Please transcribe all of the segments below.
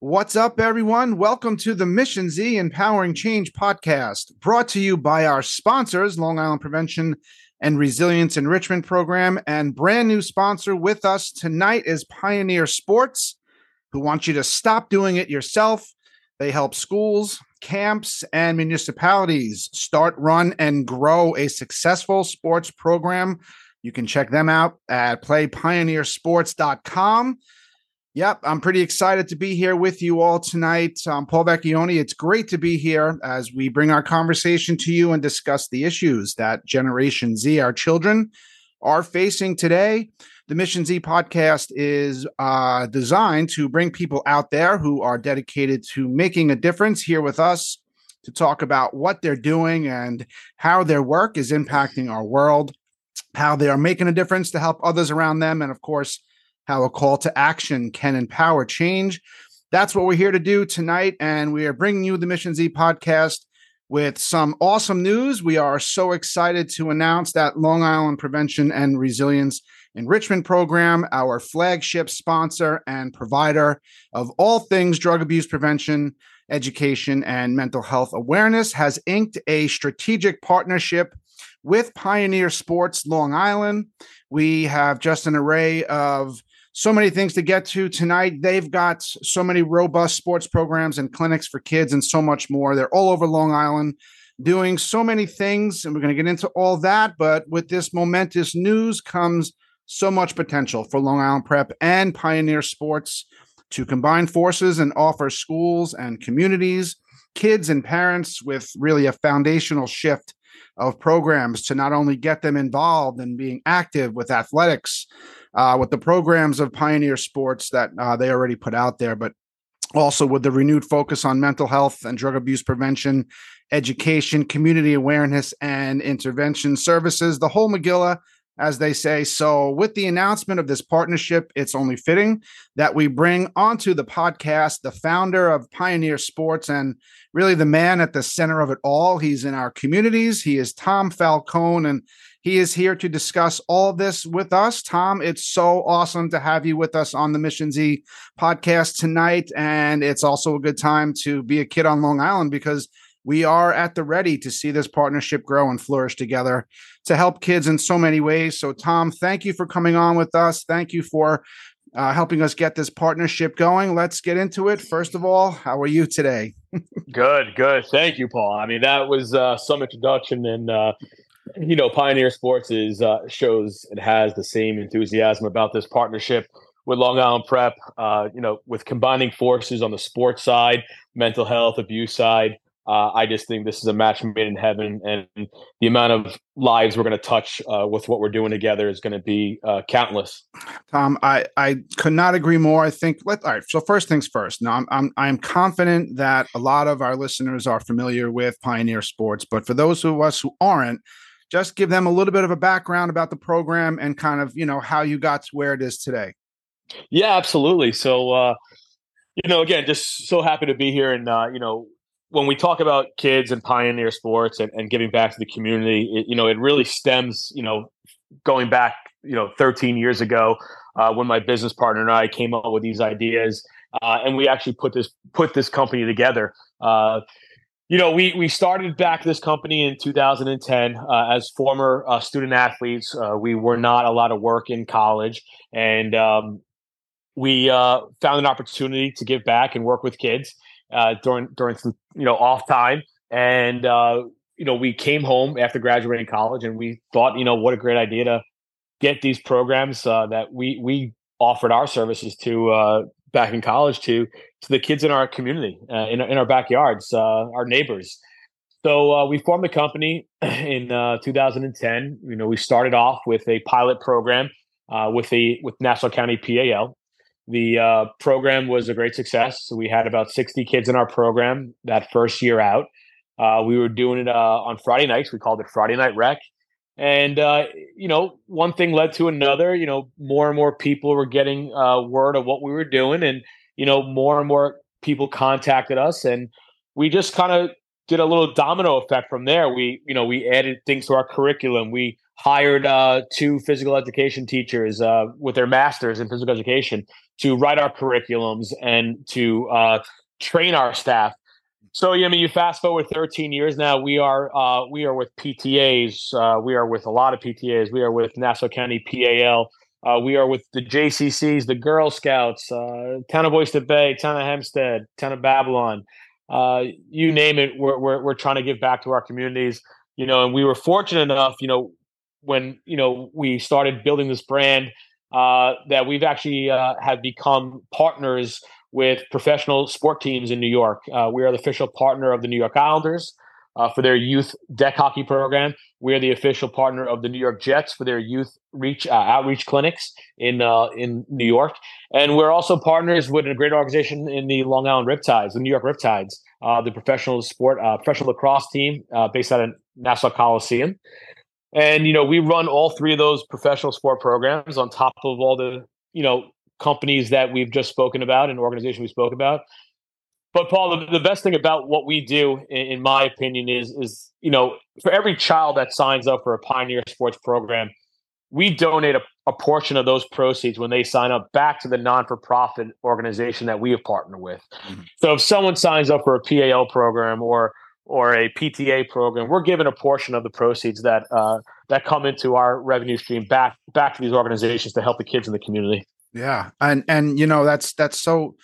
What's up, everyone? Welcome to the Mission Z Empowering Change podcast, brought to you by our sponsors, Long Island Prevention and Resilience Enrichment Program, and brand new sponsor with us tonight is Pioneer Sports, who wants you to stop doing it yourself. They help schools, camps, and municipalities start, run, and grow a successful sports program. You can check them out at playpioneersports.com. Yep, I'm pretty excited to be here with you all tonight. I'm Paul Vecchione. It's great to be here as we bring our conversation to you and discuss the issues that Generation Z, our children, are facing today. The Mission Z podcast is designed to bring people out there who are dedicated to making a difference here with us to talk about what they're doing and how their work is impacting our world, how they are making a difference to help others around them, and of course, how a call to action can empower change. That's what we're here to do tonight, and we are bringing you the Mission Z podcast with some awesome news. We are so excited to announce that Long Island Prevention and Resilience Enrichment Program, our flagship sponsor and provider of all things drug abuse prevention, education, and mental health awareness, has inked a strategic partnership with Pioneer Sports Long Island. We have just an array of so many things to get to tonight. They've got so many robust sports programs and clinics for kids and so much more. They're all over Long Island doing so many things, and we're going to get into all that. But with this momentous news comes so much potential for Long Island Prep and Pioneer Sports to combine forces and offer schools and communities, kids and parents, with really a foundational shift of programs to not only get them involved in being active with athletics, with the programs of Pioneer Sports that they already put out there, but also with the renewed focus on mental health and drug abuse prevention, education, community awareness, and intervention services, the whole Megillah, as they say. So with the announcement of this partnership, it's only fitting that we bring onto the podcast the founder of Pioneer Sports and really the man at the center of it all. He's in our communities. He is Tom Falcone, and he is here to discuss all this with us. Tom, it's so awesome to have you with us on the Mission Z podcast tonight. And it's also a good time to be a kid on Long Island, because we are at the ready to see this partnership grow and flourish together to help kids in so many ways. So, Tom, thank you for coming on with us. Thank you for helping us get this partnership going. Let's get into it. First of all, how are you today? Good. Thank you, Paul. I mean, that was some introduction, and you know, Pioneer Sports is shows it has the same enthusiasm about this partnership with Long Island Prep. You know, with combining forces on the sports side, mental health, abuse side, I just think this is a match made in heaven, and the amount of lives we're going to touch with what we're doing together is going to be countless. Tom, I could not agree more. I think all right. So first things first. Now, I'm confident that a lot of our listeners are familiar with Pioneer Sports, but for those of us who aren't, just give them a little bit of a background about the program and kind of, you know, how you got to where it is today. Yeah, absolutely. So, you know, again, just so happy to be here. And, you know, when we talk about kids and Pioneer Sports and giving back to the community, it, you know, it really stems, you know, going back, you know, 13 years ago when my business partner and I came up with these ideas and we actually put this company together. You know, we started back this company in 2010 as former student athletes. We were not allowed to work in college, and we found an opportunity to give back and work with kids during some, you know, off time. And you know, we came home after graduating college, and we thought, you know, what a great idea to get these programs that we offered our services to back in college to the kids in our community, in our backyards, our neighbors. So we formed the company in 2010. You know, we started off with a pilot program with Nassau County PAL. The program was a great success. So we had about 60 kids in our program that first year out. We were doing it on Friday nights. We called it Friday Night Rec. And, you know, one thing led to another. You know, more and more people were getting word of what we were doing. And, you know, more and more people contacted us. And we just kind of did a little domino effect from there. We added things to our curriculum. We hired two physical education teachers with their masters in physical education to write our curriculums and to train our staff. So, I mean, you fast forward 13 years now, we are with PTAs. We are with a lot of PTAs. We are with Nassau County PAL. We are with the JCCs, the Girl Scouts, Town of Oyster Bay, Town of Hempstead, Town of Babylon. You name it, we're trying to give back to our communities, you know, and we were fortunate enough, you know, when, you know, we started building this brand, that we've actually have become partners with professional sport teams in New York. We are the official partner of the New York Islanders for their youth deck hockey program. We are the official partner of the New York Jets for their youth outreach clinics in New York. And we're also partners with a great organization in the Long Island Riptides, the New York Riptides, the professional lacrosse team based out of Nassau Coliseum. And, you know, we run all three of those professional sport programs on top of all the, you know, companies that we've just spoken about and organization we spoke about. But Paul, the best thing about what we do, in my opinion, is, you know, for every child that signs up for a Pioneer Sports program, we donate a portion of those proceeds when they sign up back to the non-for-profit organization that we have partnered with. Mm-hmm. So if someone signs up for a PAL program or a PTA program, we're given a portion of the proceeds that come into our revenue stream back to these organizations to help the kids in the community. Yeah. And, you know, that's so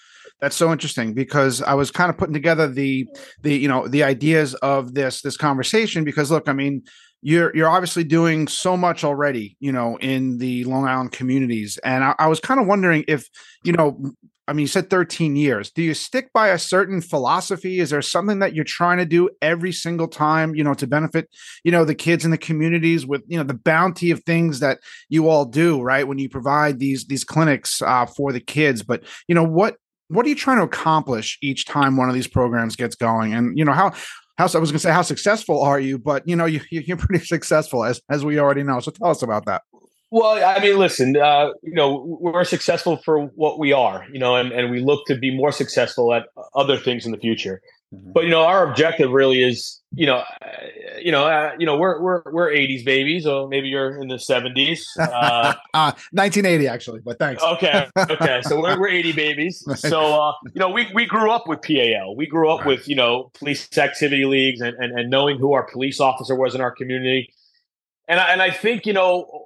interesting, because I was kind of putting together the, you know, the ideas of this conversation, because look, I mean, you're obviously doing so much already, you know, in the Long Island communities. And I was kind of wondering if, you know, I mean, you said 13 years. Do you stick by a certain philosophy? Is there something that you're trying to do every single time, you know, to benefit, you know, the kids in the communities with, you know, the bounty of things that you all do, right? When you provide these clinics for the kids. But, you know, what are you trying to accomplish each time one of these programs gets going? And, you know, how successful are you? But, you know, you're pretty successful, as we already know. So tell us about that. Well, I mean, listen, you know, we're successful for what we are, you know, and we look to be more successful at other things in the future. Mm-hmm. But, you know, our objective really is, we're 80s babies, or maybe you're in the 70s. 1980, actually, but thanks. Okay. So we're 80 babies. So, you know, we grew up with PAL. We grew up with, you know, police activity leagues and knowing who our police officer was in our community. And I think, you know,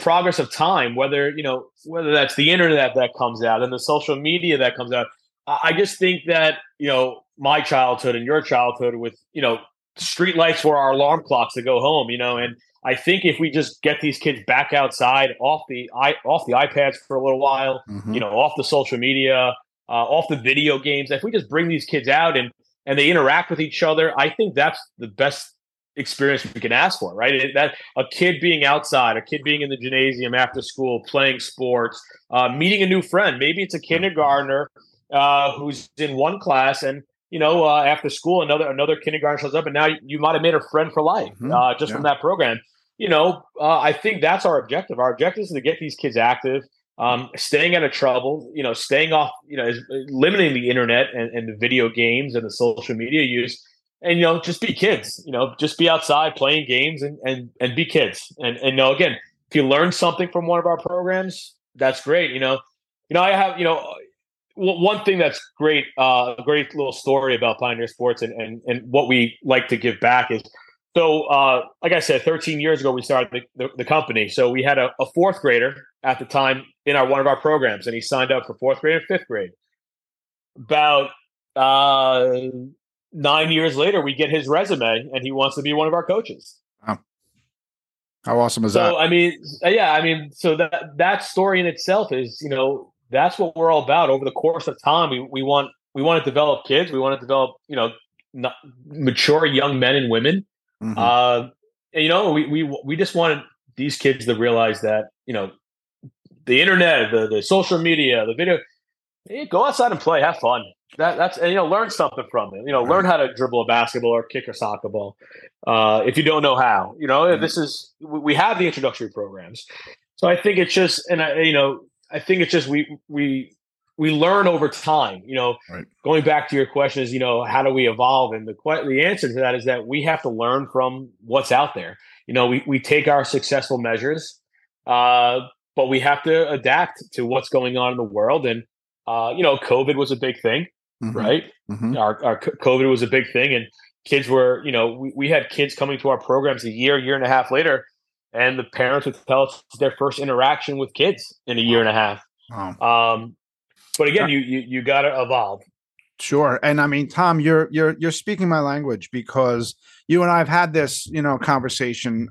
progress of time, whether that's the internet that comes out and the social media that comes out. I just think that, you know, my childhood and your childhood with, you know, street lights were our alarm clocks to go home, you know, and I think if we just get these kids back outside, off the iPads for a little while, mm-hmm. you know, off the social media, off the video games, if we just bring these kids out and they interact with each other, I think that's the best experience we can ask for, right? That a kid being outside, a kid being in the gymnasium after school, playing sports, meeting a new friend. Maybe it's a kindergartner who's in one class, and you know, after school, another kindergartner shows up, and now you might have made a friend for life from that program. You know, I think that's our objective. Our objective is to get these kids active, staying out of trouble. You know, staying off. You know, limiting the internet and the video games and the social media use. And, you know, just be kids, you know, just be outside playing games and be kids. And no, again, if you learn something from one of our programs, that's great. You know, I have, you know, one thing that's great, a great little story about Pioneer Sports and what we like to give back is, so like I said, 13 years ago, we started the company. So we had a fourth grader at the time in one of our programs, and he signed up for fourth grade and fifth grade. About, 9 years later, we get his resume, and he wants to be one of our coaches. Wow. How awesome is that? So, I mean, yeah, I mean, so that story in itself is, you know, that's what we're all about. Over the course of time, we want to develop kids. We want to develop, you know, mature young men and women. Mm-hmm. And, you know, we just wanted these kids to realize that, you know, the internet, the social media, the video, hey, go outside and play, have fun. That's and, you know, learn something from it. You know, learn how to dribble a basketball or kick a soccer ball if you don't know how. You know, this is we have the introductory programs, so I think it's just we learn over time. You know, Going back to your question is, you know, how do we evolve? And the answer to that is that we have to learn from what's out there. you know, we take our successful measures, but we have to adapt to what's going on in the world. And, you know, COVID was a big thing, mm-hmm. right? Mm-hmm. Our COVID was a big thing. And kids were, you know, we had kids coming to our programs a year and a half later, and the parents would tell us their first interaction with kids in a year and a half. Wow. But again, you got to evolve. Sure. And I mean, Tom, you're speaking my language, because you and I have had this, you know, conversation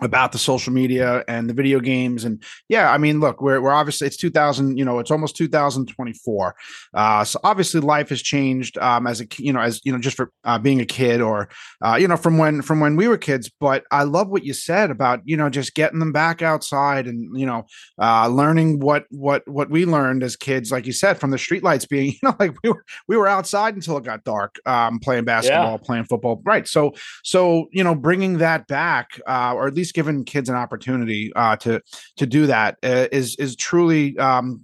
about the social media and the video games. And yeah, I mean, look, we're obviously, it's 2000, you know, it's almost 2024. So obviously life has changed as just for being a kid, or, you know, from when we were kids. But I love what you said about, you know, just getting them back outside and, you know, learning what we learned as kids, like you said, from the streetlights being, you know, like we were outside until it got dark, playing basketball, playing football. Right. So, you know, bringing that back, or at least giving kids an opportunity to do that is truly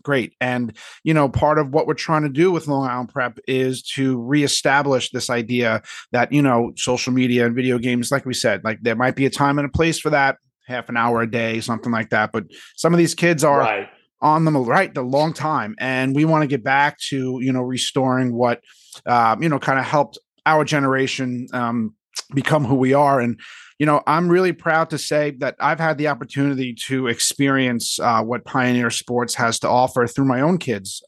great. And, you know, part of what we're trying to do with Long Island Prep is to reestablish this idea that, you know, social media and video games, like we said, like there might be a time and a place for that, half an hour a day, something like that. But some of these kids are on them, right, the long time. And we want to get back to, you know, restoring what, you know, kind of helped our generation become who we are. And, you know, I'm really proud to say that I've had the opportunity to experience what Pioneer Sports has to offer through my own kids,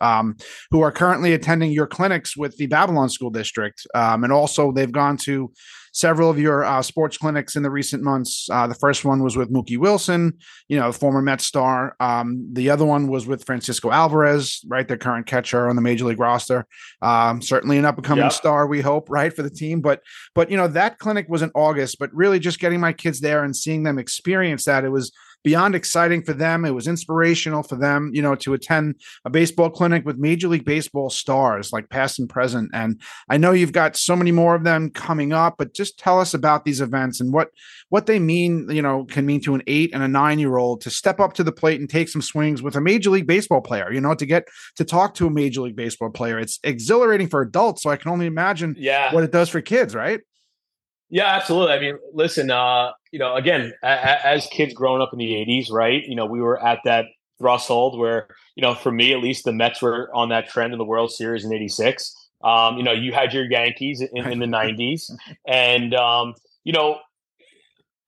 who are currently attending your clinics with the Babylon School District. And also they've gone to several of your sports clinics in the recent months. The first one was with Mookie Wilson, you know, former Mets star. The other one was with Francisco Alvarez, right, their current catcher on the Major League roster. Certainly an up-and-coming star, we hope, right, for the team. But you know, that clinic was in August, but really just getting my kids there and seeing them experience that, it was beyond exciting for them. It was inspirational for them, you know, to attend a baseball clinic with Major League Baseball stars, like past and present. And I know you've got so many more of them coming up, but just tell us about these events and what they mean, you know, can mean to an 8 and a 9-year-old to step up to the plate and take some swings with a Major League Baseball player, you know, to get to talk to a Major League Baseball player. It's exhilarating for adults, so I can only imagine what it does for kids, right? Yeah, absolutely. I mean, listen, you know, again, as kids growing up in the 80s, right, you know, we were at that threshold where, you know, for me, at least, the Mets were on that trend in the World Series in 86. You know, you had your Yankees in the 90s. And, you know,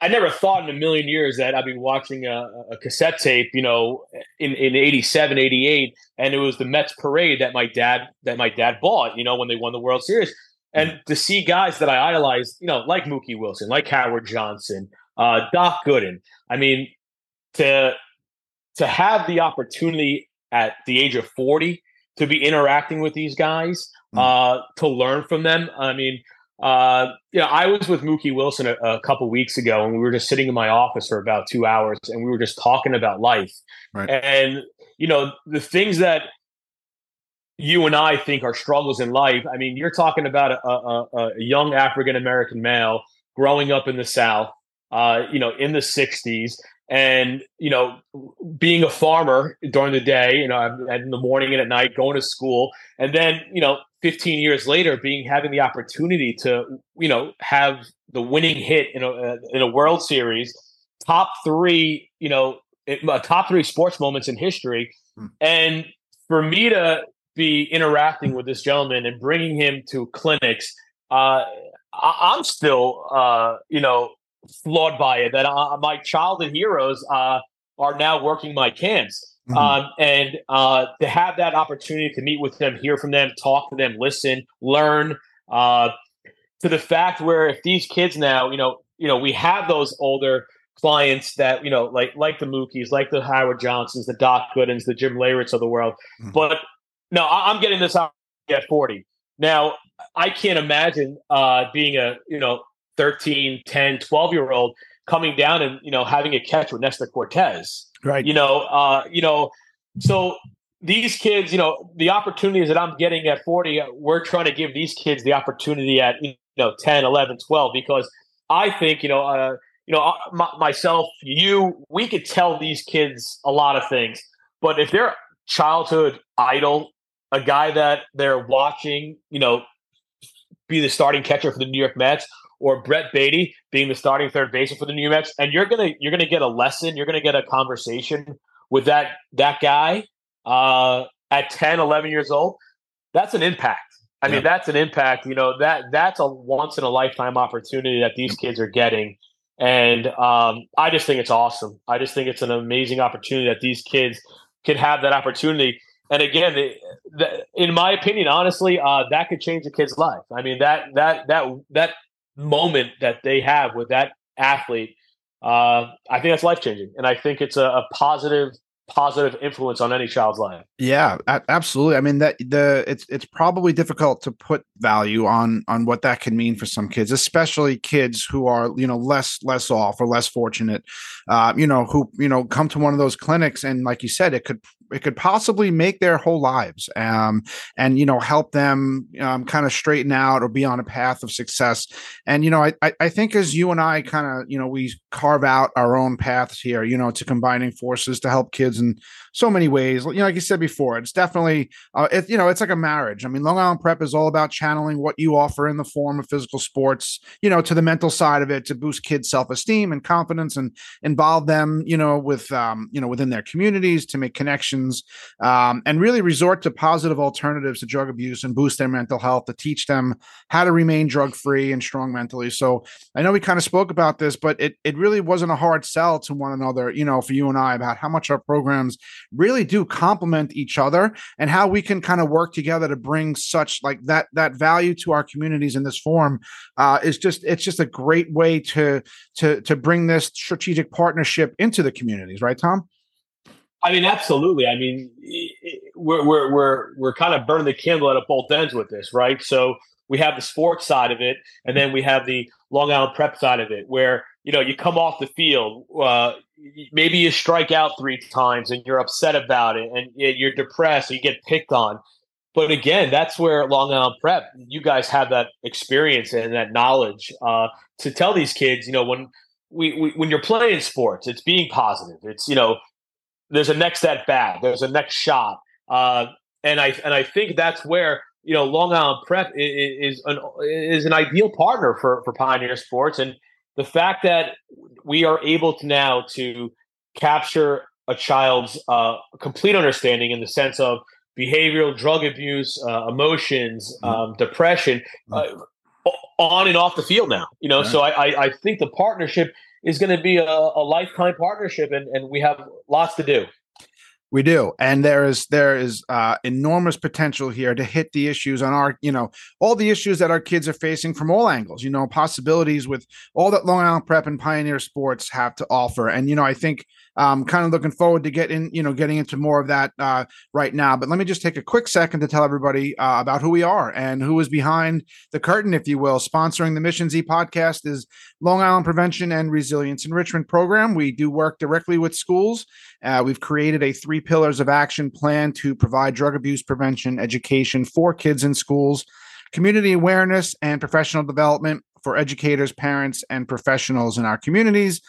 I never thought in a million years that I'd be watching a cassette tape, you know, in 87, 88. And it was the Mets parade that my dad bought, you know, when they won the World Series. And to see guys that I idolized, you know, like Mookie Wilson, like Howard Johnson, Doc Gooden. I mean, to have the opportunity at the age of 40 to be interacting with these guys, to learn from them. I mean, you know, I was with Mookie Wilson a couple weeks ago, and we were just sitting in my office for about 2 hours, and we were just talking about life. Right. And, you know, the things that you and I think are struggles in life. I mean, you're talking about a young African-American male growing up in the South, you know, in the 60s, and, you know, being a farmer during the day, you know, in the morning and at night, going to school. And then, you know, 15 years later, having the opportunity to, you know, have the winning hit in a World Series, top three sports moments in history. And for me to be interacting with this gentleman and bringing him to clinics, I'm still, you know, flawed by it, that my childhood heroes are now working my camps. Mm-hmm. And to have that opportunity to meet with them, hear from them, talk to them, listen, learn, to the fact where if these kids now, you know, we have those older clients that, you know, like the Mookies, like the Howard Johnsons, the Doc Goodens, the Jim Leyritz of the world, mm-hmm. but no, I'm getting this out at 40. Now, I can't imagine being a, you know, 13, 10, 12-year-old coming down and, you know, having a catch with Nestor Cortez. Right. You know, so these kids, you know, the opportunities that I'm getting at 40, we're trying to give these kids the opportunity at, you know, 10, 11, 12, because I think, you know, myself, you, we could tell these kids a lot of things, but if they're childhood idol, a guy that they're watching, you know, be the starting catcher for the New York Mets, or Brett Beatty being the starting third baseman for the New York Mets, and you're gonna get a lesson, you're gonna get a conversation with that guy at 10, 11 years old. That's an impact. I mean, that's an impact. You know, that's a once in a lifetime opportunity that these kids are getting, and I just think it's awesome. I just think it's an amazing opportunity that these kids can have that opportunity. And again, in my opinion, honestly, that could change a kid's life. I mean, that moment that they have with that athlete, I think that's life changing, and I think it's a positive influence on any child's life. Yeah, absolutely. I mean, it's probably difficult to put value on what that can mean for some kids, especially kids who are, you know, less off or less fortunate, who, come to one of those clinics. And like you said, it could possibly make their whole lives, and, help them kind of straighten out or be on a path of success. And, I think as you and I kind of, we carve out our own paths here, to combining forces to help kids in so many ways. Like you said before, it's definitely, it's like a marriage. I mean, Long Island Prep is all about channeling what you offer in the form of physical sports, to the mental side of it, to boost kids' self-esteem and confidence and involve them, with, within their communities to make connections. And really resort to positive alternatives to drug abuse and boost their mental health, to teach them how to remain drug-free and strong mentally. So I know we kind of spoke about this, but it really wasn't a hard sell to one another, for you and I, about how much our programs really do complement each other and how we can kind of work together to bring such like that value to our communities in this form. It's just a great way to bring this strategic partnership into the communities. Right, Tom? I mean, absolutely. I mean, we're kind of burning the candle at both ends with this, right? So we have the sports side of it, and then we have the Long Island Prep side of it, where you come off the field, maybe you strike out 3 times, and you're upset about it, and you're depressed, and you get picked on. But again, that's where Long Island Prep, you guys have that experience and that knowledge to tell these kids, when when you're playing sports, it's being positive. It's there's a next at bat. There's a next shot, and I think that's where Long Island Prep is an ideal partner for Pioneer Sports, and the fact that we are able to now to capture a child's complete understanding in the sense of behavioral drug abuse, emotions, depression, on and off the field now. Right. So I think the partnership is going to be a lifetime partnership, and we have lots to do. We do. And there is enormous potential here to hit the issues on our, all the issues that our kids are facing from all angles, possibilities with all that Long Island Prep and Pioneer Sports have to offer. And, I think kind of looking forward to getting into more of that right now. But let me just take a quick second to tell everybody about who we are and who is behind the curtain, if you will. Sponsoring the Mission Z podcast is Long Island Prevention and Resilience Enrichment Program. We do work directly with schools. We've created a 3 pillars of action plan to provide drug abuse prevention education for kids in schools, community awareness, and professional development for educators, parents, and professionals in our communities,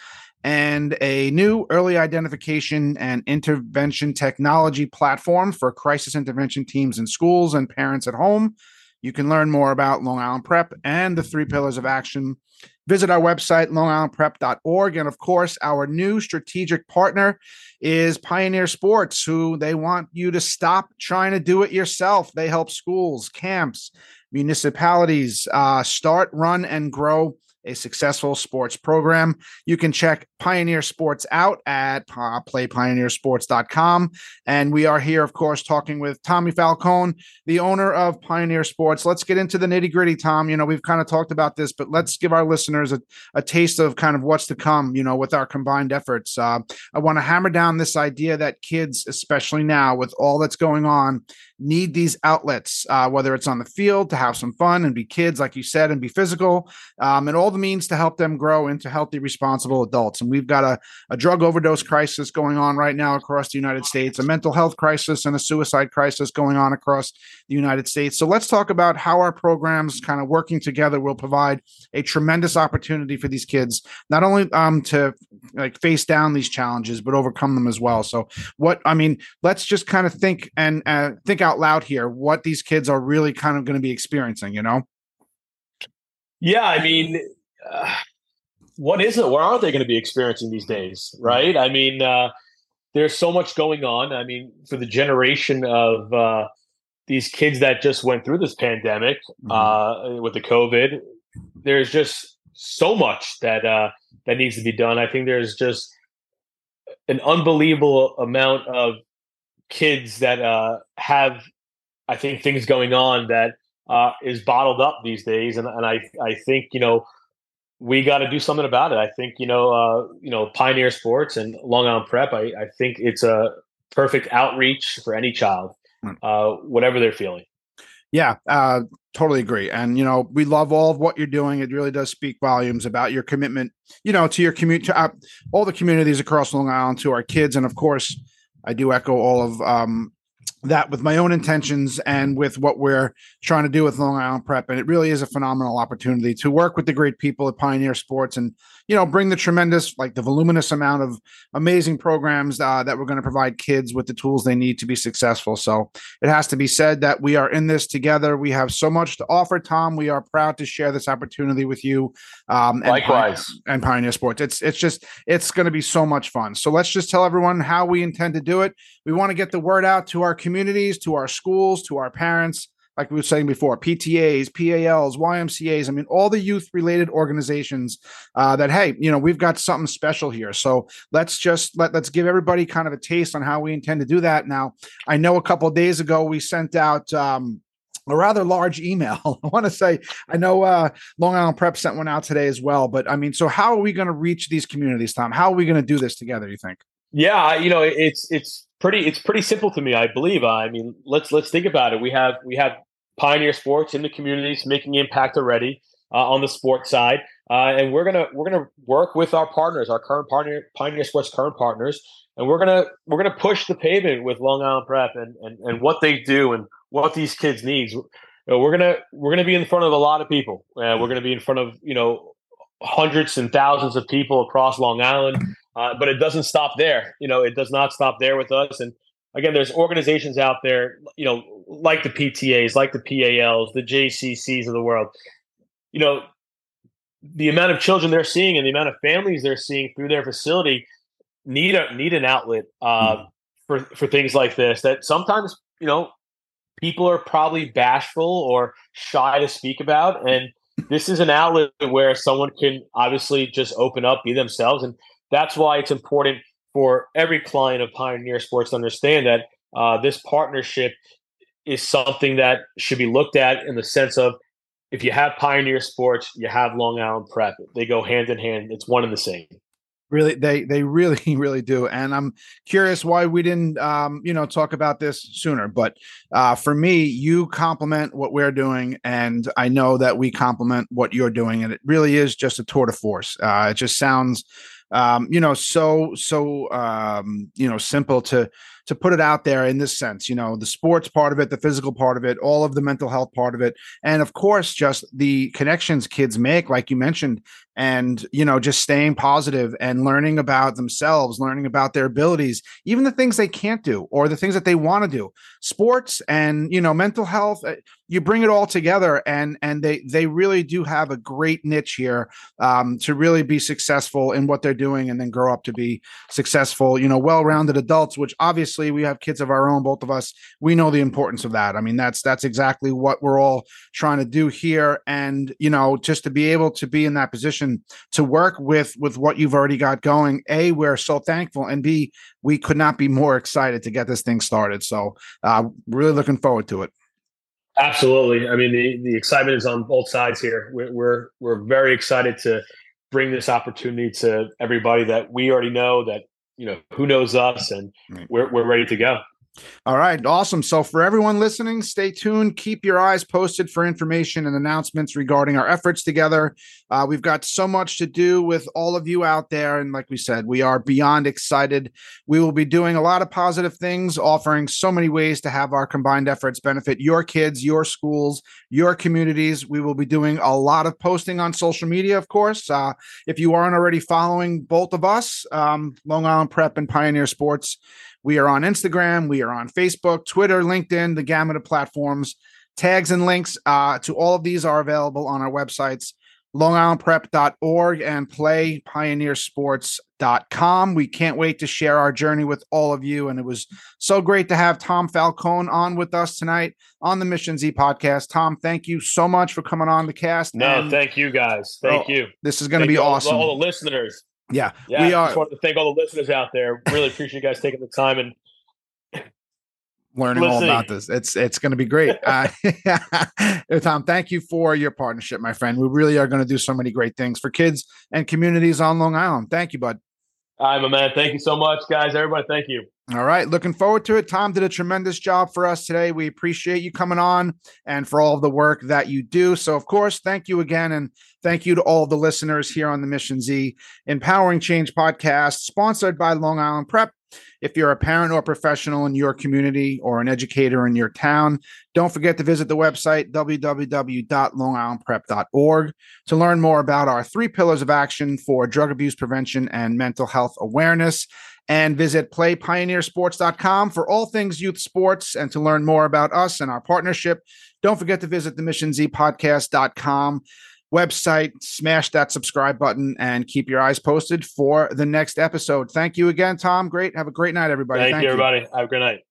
and a new early identification and intervention technology platform for crisis intervention teams in schools and parents at home. You can learn more about Long Island Prep and the 3 pillars of action. Visit our website, longislandprep.org. And of course, our new strategic partner is Pioneer Sports, who they want you to stop trying to do it yourself. They help schools, camps, municipalities start, run, and grow a successful sports program. You can check Pioneer Sports out at playpioneersports.com. And we are here, of course, talking with Tommy Falcone, the owner of Pioneer Sports. Let's get into the nitty-gritty, Tom. We've kind of talked about this, but let's give our listeners a taste of kind of what's to come, with our combined efforts. I want to hammer down this idea that kids, especially now with all that's going on, need these outlets, whether it's on the field to have some fun and be kids, like you said, and be physical, and all the means to help them grow into healthy, responsible adults. And we've got a drug overdose crisis going on right now across the United States, a mental health crisis, and a suicide crisis going on across the United States. So let's talk about how our programs kind of working together will provide a tremendous opportunity for these kids, not only to like face down these challenges, but overcome them as well. So let's just kind of think and think out loud here, what these kids are really kind of going to be experiencing, Yeah, I mean, what is it? What aren't they going to be experiencing these days, right? I mean, there's so much going on. I mean, for the generation of these kids that just went through this pandemic with the COVID, there's just so much that that needs to be done. I think there's just an unbelievable amount of kids that have, I think, things going on that is bottled up these days. And I think, you know, we got to do something about it. I think, you know, Pioneer Sports and Long Island Prep, I think it's a perfect outreach for any child, whatever they're feeling. Yeah, totally agree. And, you know, we love all of what you're doing. It really does speak volumes about your commitment, you know, to your community, to all the communities across Long Island, to our kids. And of course, I do echo all of that with my own intentions and with what we're trying to do with Long Island Prep. And it really is a phenomenal opportunity to work with the great people at Pioneer Sports and, you know, bring the tremendous, like the voluminous amount of amazing programs that we're going to provide kids with the tools they need to be successful. So it has to be said that we are in this together. We have so much to offer, Tom. We are proud to share this opportunity with you. Likewise. And Pioneer Sports. It's just, it's going to be so much fun. So let's just tell everyone how we intend to do it. We want to get the word out to our communities, to our schools, to our parents, like we were saying before, PTAs, PALs, YMCAs, I mean, all the youth-related organizations that, hey, you know, we've got something special here. So let's just let's give everybody kind of a taste on how we intend to do that. Now, I know a couple of days ago we sent out a rather large email. I want to say, I know Long Island Prep sent one out today as well. But, I mean, so how are we going to reach these communities, Tom? How are we going to do this together, you think? Yeah, you know, it's pretty simple to me, I believe. I mean, let's think about it. We have Pioneer Sports in the communities making impact already on the sports side, and we're gonna work with our partners, our current Pioneer Sports current partners, and we're gonna push the pavement with Long Island Prep and what they do and what these kids need. You know, we're gonna be in front of a lot of people. We're gonna be in front of, you know, hundreds and thousands of people across Long Island. But it doesn't stop there. You know, it does not stop there with us. And again, there's organizations out there, you know, like the PTAs, like the PALs, the JCCs of the world. You know, the amount of children they're seeing and the amount of families they're seeing through their facility need an outlet for things like this that sometimes, you know, people are probably bashful or shy to speak about. And this is an outlet where someone can obviously just open up, be themselves. And that's why it's important for every client of Pioneer Sports to understand that this partnership is something that should be looked at in the sense of, if you have Pioneer Sports, you have Long Island Prep. They go hand in hand. It's one and the same. Really, they really, really do. And I'm curious why we didn't, you know, talk about this sooner. But for me, you complement what we're doing, and I know that we complement what you're doing. And it really is just a tour de force. It just sounds you know, so you know, simple to put it out there in this sense, you know, the sports part of it, the physical part of it, all of the mental health part of it. And of course, just the connections kids make, like you mentioned, and, you know, just staying positive and learning about themselves, learning about their abilities, even the things they can't do or the things that they want to do. Sports and, you know, mental health, you bring it all together, and they really do have a great niche here to really be successful in what they're doing and then grow up to be successful, you know, well-rounded adults, which obviously we have kids of our own, both of us. We know the importance of that. I mean, that's exactly what we're all trying to do here. And, you know, just to be able to be in that position to work with what you've already got going, A, we're so thankful, and B, we could not be more excited to get this thing started. So really looking forward to it. Absolutely. I mean, the excitement is on both sides here. We're very excited to bring this opportunity to everybody that we already know, that, you know, who knows us, and we're ready to go. All right. Awesome. So for everyone listening, stay tuned. Keep your eyes posted for information and announcements regarding our efforts together. We've got so much to do with all of you out there. And like we said, we are beyond excited. We will be doing a lot of positive things, offering so many ways to have our combined efforts benefit your kids, your schools, your communities. We will be doing a lot of posting on social media, of course. If you aren't already following both of us, Long Island Prep and Pioneer Sports, we are on Instagram, we are on Facebook, Twitter, LinkedIn, the gamut of platforms. Tags and links to all of these are available on our websites. longislandprep.org, and playpioneersports.com. We can't wait to share our journey with all of you, and it was so great to have Tom Falcone on with us tonight on the Mission Z podcast. Tom, thank you so much for coming on the cast. No, thank you guys. Thank you. This is going to be awesome. All the listeners. Yeah, we are. I just wanted to thank all the listeners out there. Really appreciate you guys taking the time and learning all about this. It's going to be great. Tom, thank you for your partnership, my friend. We really are going to do so many great things for kids and communities on Long Island. Thank you, bud. All right, my man. Thank you so much, guys. Everybody, thank you. All right. Looking forward to it. Tom did a tremendous job for us today. We appreciate you coming on and for all of the work that you do. So, of course, thank you again. And thank you to all the listeners here on the Mission Z Empowering Change podcast, sponsored by Long Island Prep. If you're a parent or professional in your community or an educator in your town, don't forget to visit the website www.longislandprep.org to learn more about our 3 pillars of action for drug abuse prevention and mental health awareness. And visit playpioneersports.com for all things youth sports and to learn more about us and our partnership. Don't forget to visit the missionzpodcast.com website, smash that subscribe button, and keep your eyes posted for the next episode. Thank you again, Tom. Great. Have a great night, everybody. Thank you, everybody. Have a great night.